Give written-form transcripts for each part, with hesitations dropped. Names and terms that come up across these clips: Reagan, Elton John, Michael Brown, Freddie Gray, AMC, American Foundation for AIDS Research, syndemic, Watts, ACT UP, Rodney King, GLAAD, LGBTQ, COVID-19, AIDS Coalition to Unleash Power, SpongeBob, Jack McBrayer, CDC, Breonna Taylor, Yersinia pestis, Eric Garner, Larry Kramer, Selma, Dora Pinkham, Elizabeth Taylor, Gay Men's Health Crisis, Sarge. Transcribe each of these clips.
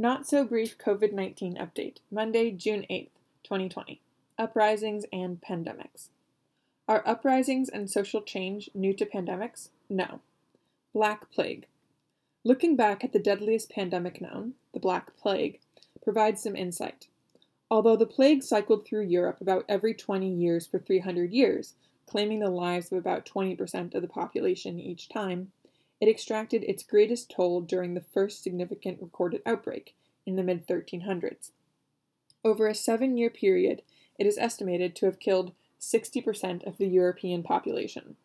Not-So-Brief COVID-19 Update, Monday, June 8th, 2020. Uprisings and Pandemics. Are uprisings and social change new to pandemics? No. Black Plague. Looking back at the deadliest pandemic known, the Black Plague, provides some insight. Although the plague cycled through Europe about every 20 years for 300 years, claiming the lives of about 20% of the population each time, it extracted its greatest toll during the first significant recorded outbreak, in the mid-1300s. Over a 7-year period, it is estimated to have killed 60% of the European population.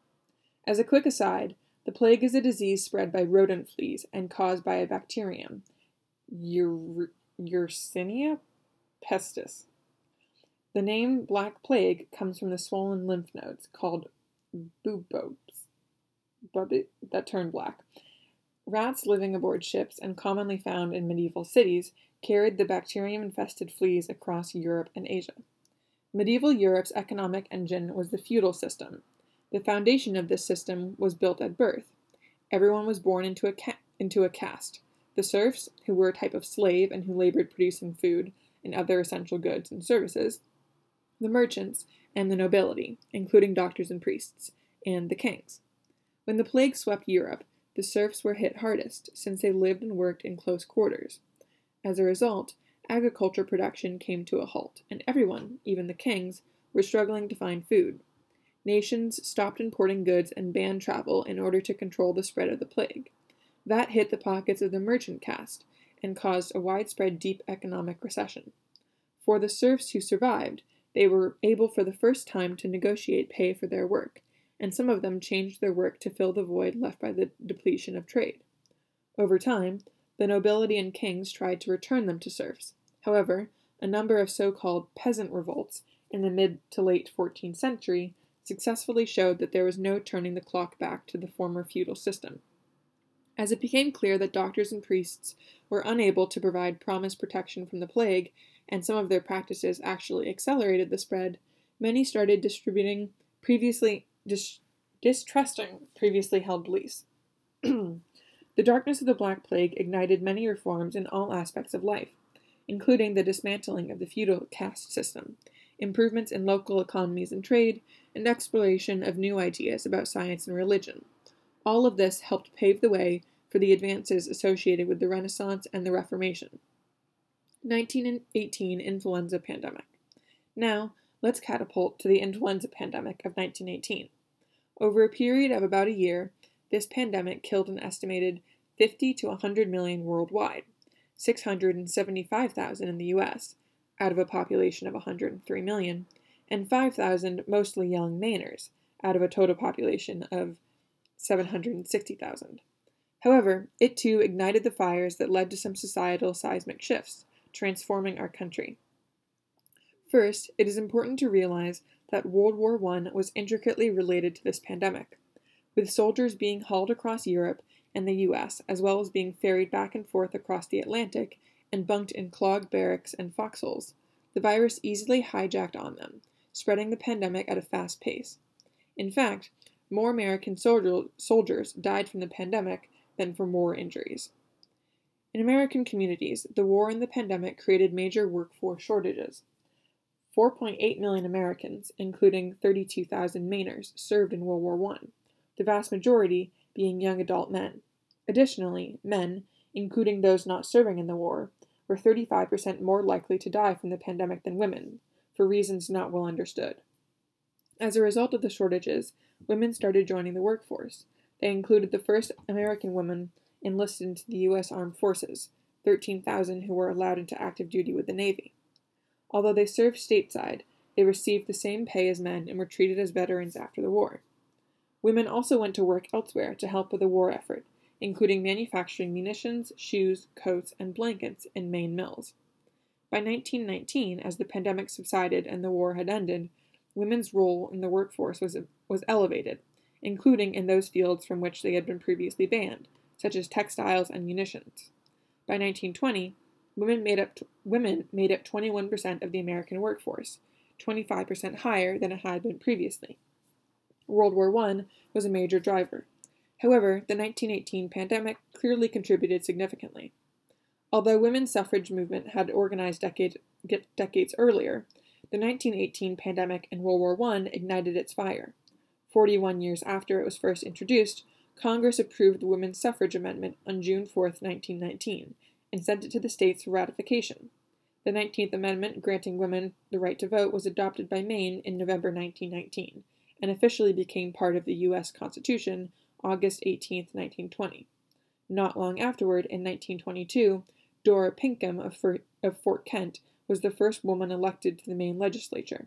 As a quick aside, the plague is a disease spread by rodent fleas and caused by a bacterium, Yersinia pestis. The name Black Plague comes from the swollen lymph nodes, called buboes, that turn black. Rats living aboard ships and commonly found in medieval cities carried the bacterium-infested fleas across Europe and Asia. Medieval Europe's economic engine was the feudal system. The foundation of this system was built at birth. Everyone was born into a caste. The serfs, who were a type of slave and who labored producing food and other essential goods and services, the merchants, and the nobility, including doctors and priests, and the kings. When the plague swept Europe, the serfs were hit hardest, since they lived and worked in close quarters. As a result, agriculture production came to a halt, and everyone, even the kings, were struggling to find food. Nations stopped importing goods and banned travel in order to control the spread of the plague. That hit the pockets of the merchant caste, and caused a widespread deep economic recession. For the serfs who survived, they were able for the first time to negotiate pay for their work, and some of them changed their work to fill the void left by the depletion of trade. Over time, the nobility and kings tried to return them to serfs. However, a number of so-called peasant revolts in the mid to late 14th century successfully showed that there was no turning the clock back to the former feudal system. As it became clear that doctors and priests were unable to provide promised protection from the plague, and some of their practices actually accelerated the spread, many started distrusting previously held beliefs. The darkness of the Black Plague ignited many reforms in all aspects of life, including the dismantling of the feudal caste system, improvements in local economies and trade, and exploration of new ideas about science and religion. All of this helped pave the way for the advances associated with the Renaissance and the Reformation. 1918 Influenza Pandemic. Now, let's catapult to the influenza pandemic of 1918. Over a period of about a year, this pandemic killed an estimated 50 to 100 million worldwide, 675,000 in the U.S., out of a population of 103 million, and 5,000 mostly young Mainers, out of a total population of 760,000. However, it too ignited the fires that led to some societal seismic shifts, transforming our country. First, it is important to realize that World War I was intricately related to this pandemic, with soldiers being hauled across Europe and the U.S., as well as being ferried back and forth across the Atlantic and bunked in clogged barracks and foxholes. The virus easily hijacked on them, spreading the pandemic at a fast pace. In fact, more American soldiers died from the pandemic than from war injuries. In American communities, the war and the pandemic created major workforce shortages. 4.8 million Americans, including 32,000 Mainers, served in World War I, the vast majority being young adult men. Additionally, men, including those not serving in the war, were 35% more likely to die from the pandemic than women, for reasons not well understood. As a result of the shortages, women started joining the workforce. They included the first American women enlisted into the U.S. Armed Forces, 13,000 who were allowed into active duty with the Navy. Although they served stateside, they received the same pay as men and were treated as veterans after the war. Women also went to work elsewhere to help with the war effort, including manufacturing munitions, shoes, coats, and blankets in Maine mills. By 1919, as the pandemic subsided and the war had ended, women's role in the workforce was elevated, including in those fields from which they had been previously banned, such as textiles and munitions. By 1920, women made up 21% of the American workforce, 25% higher than it had been previously. World War I was a major driver. However, the 1918 pandemic clearly contributed significantly. Although women's suffrage movement had organized decades earlier, the 1918 pandemic and World War I ignited its fire. 41 years after it was first introduced, Congress approved the Women's Suffrage Amendment on June 4, 1919, and sent it to the states for ratification. The 19th Amendment granting women the right to vote was adopted by Maine in November 1919, and officially became part of the U.S. Constitution August 18, 1920. Not long afterward, in 1922, Dora Pinkham of Fort Kent was the first woman elected to the Maine legislature,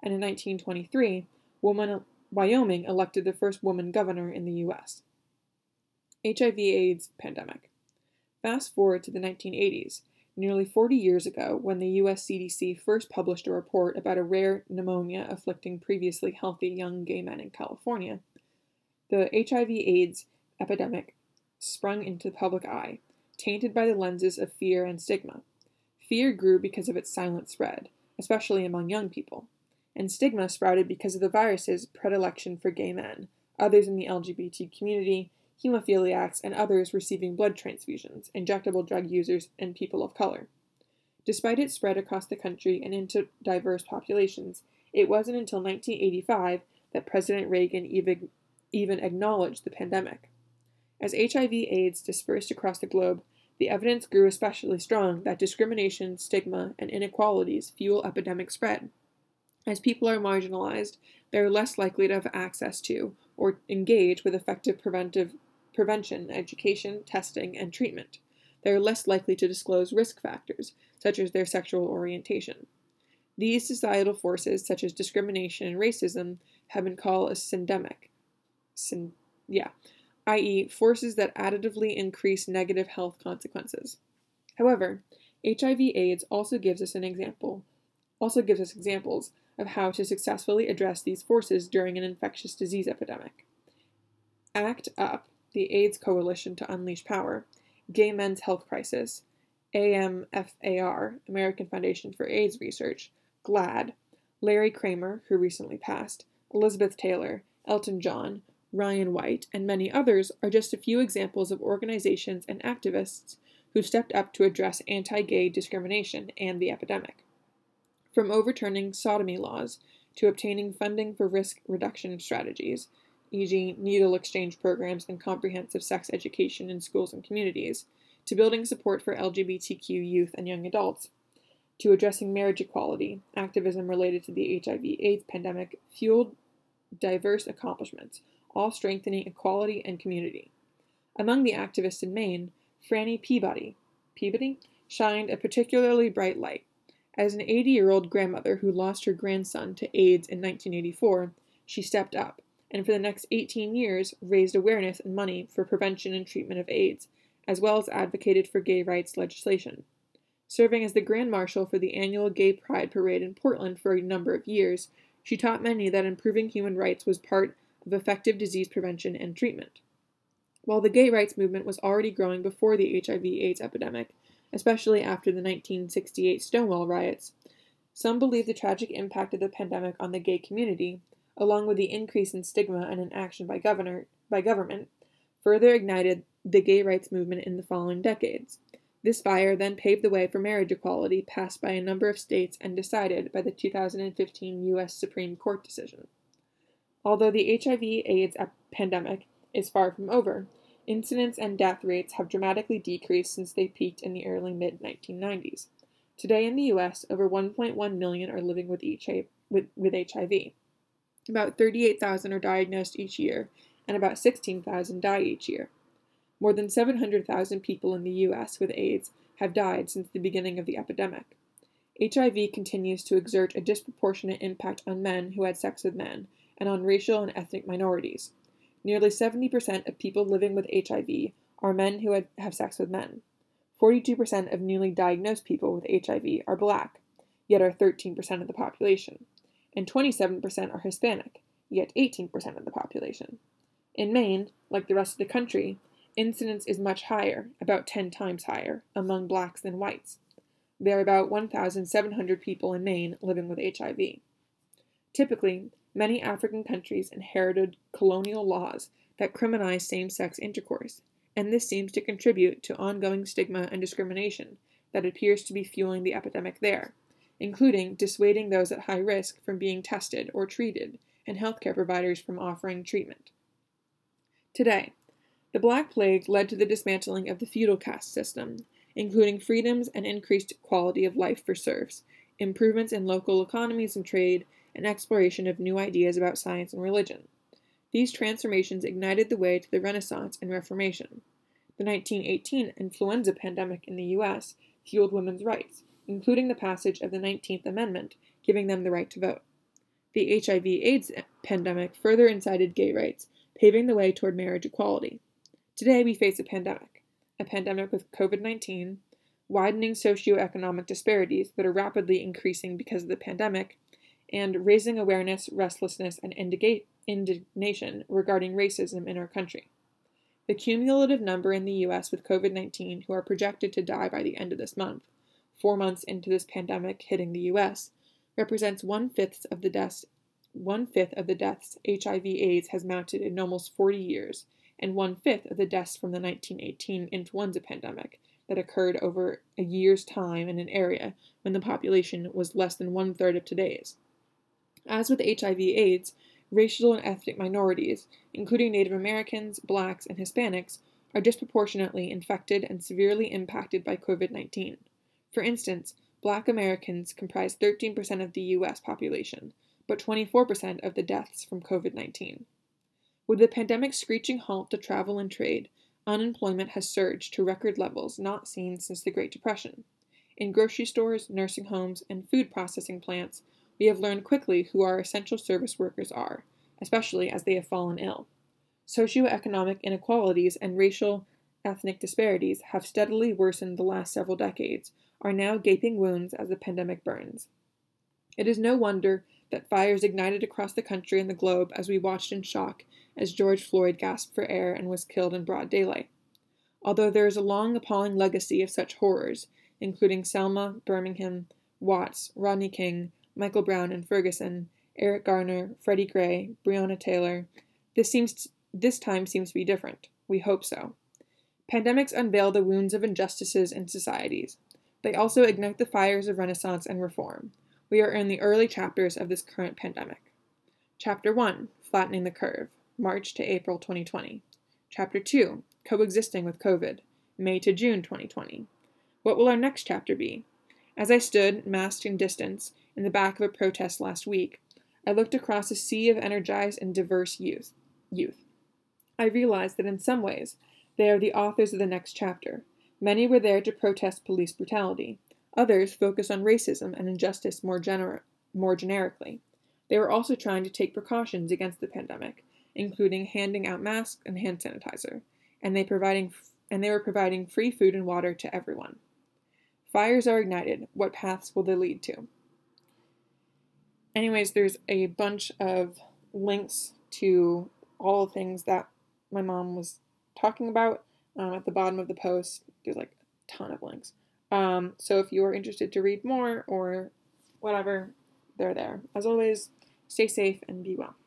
and in 1923, Wyoming elected the first woman governor in the U.S. HIV/AIDS pandemic. Fast forward to the 1980s, nearly 40 years ago, when the U.S. CDC first published a report about a rare pneumonia afflicting previously healthy young gay men in California, the HIV/AIDS epidemic sprung into the public eye, tainted by the lenses of fear and stigma. Fear grew because of its silent spread, especially among young people, and stigma sprouted because of the virus's predilection for gay men, others in the LGBT community, hemophiliacs, and others receiving blood transfusions, injectable drug users, and people of color. Despite its spread across the country and into diverse populations, it wasn't until 1985 that President Reagan even acknowledged the pandemic. As HIV/AIDS dispersed across the globe, the evidence grew especially strong that discrimination, stigma, and inequalities fuel epidemic spread. As people are marginalized, they are less likely to have access to or engage with effective prevention, education, testing, and treatment. They are less likely to disclose risk factors, such as their sexual orientation. These societal forces, such as discrimination and racism, have been called as syndemic, i.e. forces that additively increase negative health consequences. However, HIV/AIDS also gives us examples of how to successfully address these forces during an infectious disease epidemic. ACT UP, the AIDS Coalition to Unleash Power, Gay Men's Health Crisis, AMFAR, American Foundation for AIDS Research, GLAAD, Larry Kramer, who recently passed, Elizabeth Taylor, Elton John, Ryan White, and many others are just a few examples of organizations and activists who stepped up to address anti-gay discrimination and the epidemic. From overturning sodomy laws to obtaining funding for risk reduction strategies, e.g. needle exchange programs and comprehensive sex education in schools and communities, to building support for LGBTQ youth and young adults, to addressing marriage equality, activism related to the HIV/AIDS pandemic fueled diverse accomplishments, all strengthening equality and community. Among the activists in Maine, Franny Peabody shined a particularly bright light. As an 80-year-old grandmother who lost her grandson to AIDS in 1984, she stepped up, and for the next 18 years raised awareness and money for prevention and treatment of AIDS, as well as advocated for gay rights legislation. Serving as the Grand Marshal for the annual Gay Pride Parade in Portland for a number of years, she taught many that improving human rights was part of effective disease prevention and treatment. While the gay rights movement was already growing before the HIV/AIDS epidemic, especially after the 1968 Stonewall riots, some believe the tragic impact of the pandemic on the gay community, along with the increase in stigma and inaction by government, further ignited the gay rights movement in the following decades. This fire then paved the way for marriage equality passed by a number of states and decided by the 2015 U.S. Supreme Court decision. Although the HIV/AIDS pandemic is far from over, incidence and death rates have dramatically decreased since they peaked in the early mid-1990s. Today in the U.S., over 1.1 million are living with HIV. About 38,000 are diagnosed each year, and about 16,000 die each year. More than 700,000 people in the U.S. with AIDS have died since the beginning of the epidemic. HIV continues to exert a disproportionate impact on men who had sex with men, and on racial and ethnic minorities. Nearly 70% of people living with HIV are men who have sex with men. 42% of newly diagnosed people with HIV are black, yet are 13% of the population, and 27% are Hispanic, yet 18% of the population. In Maine, like the rest of the country, incidence is much higher, about 10 times higher, among blacks than whites. There are about 1,700 people in Maine living with HIV. Typically, many African countries inherited colonial laws that criminalize same-sex intercourse, and this seems to contribute to ongoing stigma and discrimination that appears to be fueling the epidemic there, including dissuading those at high risk from being tested or treated, and healthcare providers from offering treatment. Today, the Black Plague led to the dismantling of the feudal caste system, including freedoms and increased quality of life for serfs, improvements in local economies and trade, and exploration of new ideas about science and religion. These transformations ignited the way to the Renaissance and Reformation. The 1918 influenza pandemic in the U.S. fueled women's rights, including the passage of the 19th Amendment, giving them the right to vote. The HIV/AIDS pandemic further incited gay rights, paving the way toward marriage equality. Today we face a pandemic with COVID-19, widening socioeconomic disparities that are rapidly increasing because of the pandemic, and raising awareness, restlessness, and indignation regarding racism in our country. The cumulative number in the U.S. with COVID-19 who are projected to die by the end of this month, 4 months into this pandemic hitting the U.S., represents one-fifth of the deaths HIV/AIDS has mounted in almost 40 years, and one-fifth of the deaths from the 1918 influenza pandemic that occurred over a year's time in an area when the population was less than one-third of today's. As with HIV/AIDS, racial and ethnic minorities, including Native Americans, blacks, and Hispanics, are disproportionately infected and severely impacted by COVID-19. For instance, Black Americans comprise 13% of the U.S. population, but 24% of the deaths from COVID-19. With the pandemic screeching halt to travel and trade, unemployment has surged to record levels not seen since the Great Depression. In grocery stores, nursing homes, and food processing plants, we have learned quickly who our essential service workers are, especially as they have fallen ill. Socioeconomic inequalities and racial, ethnic disparities have steadily worsened the last several decades, are now gaping wounds as the pandemic burns. It is no wonder that fires ignited across the country and the globe as we watched in shock as George Floyd gasped for air and was killed in broad daylight. Although there is a long, appalling legacy of such horrors, including Selma, Birmingham, Watts, Rodney King, Michael Brown and Ferguson, Eric Garner, Freddie Gray, Breonna Taylor. This time seems to be different. We hope so. Pandemics unveil the wounds of injustices in societies. They also ignite the fires of Renaissance and reform. We are in the early chapters of this current pandemic. Chapter 1, Flattening the Curve, March to April 2020. Chapter 2, Coexisting with COVID, May to June 2020. What will our next chapter be? As I stood, masked and distanced, in the back of a protest last week, I looked across a sea of energized and diverse youth. I realized that in some ways, they are the authors of the next chapter. Many were there to protest police brutality. Others focused on racism and injustice more generically. They were also trying to take precautions against the pandemic, including handing out masks and hand sanitizer, and they were providing free food and water to everyone. Fires are ignited. What paths will they lead to? Anyways, there's a bunch of links to all the things that my mom was talking about at the bottom of the post. There's like a ton of links. So if you are interested to read more or whatever, they're there. As always, stay safe and be well.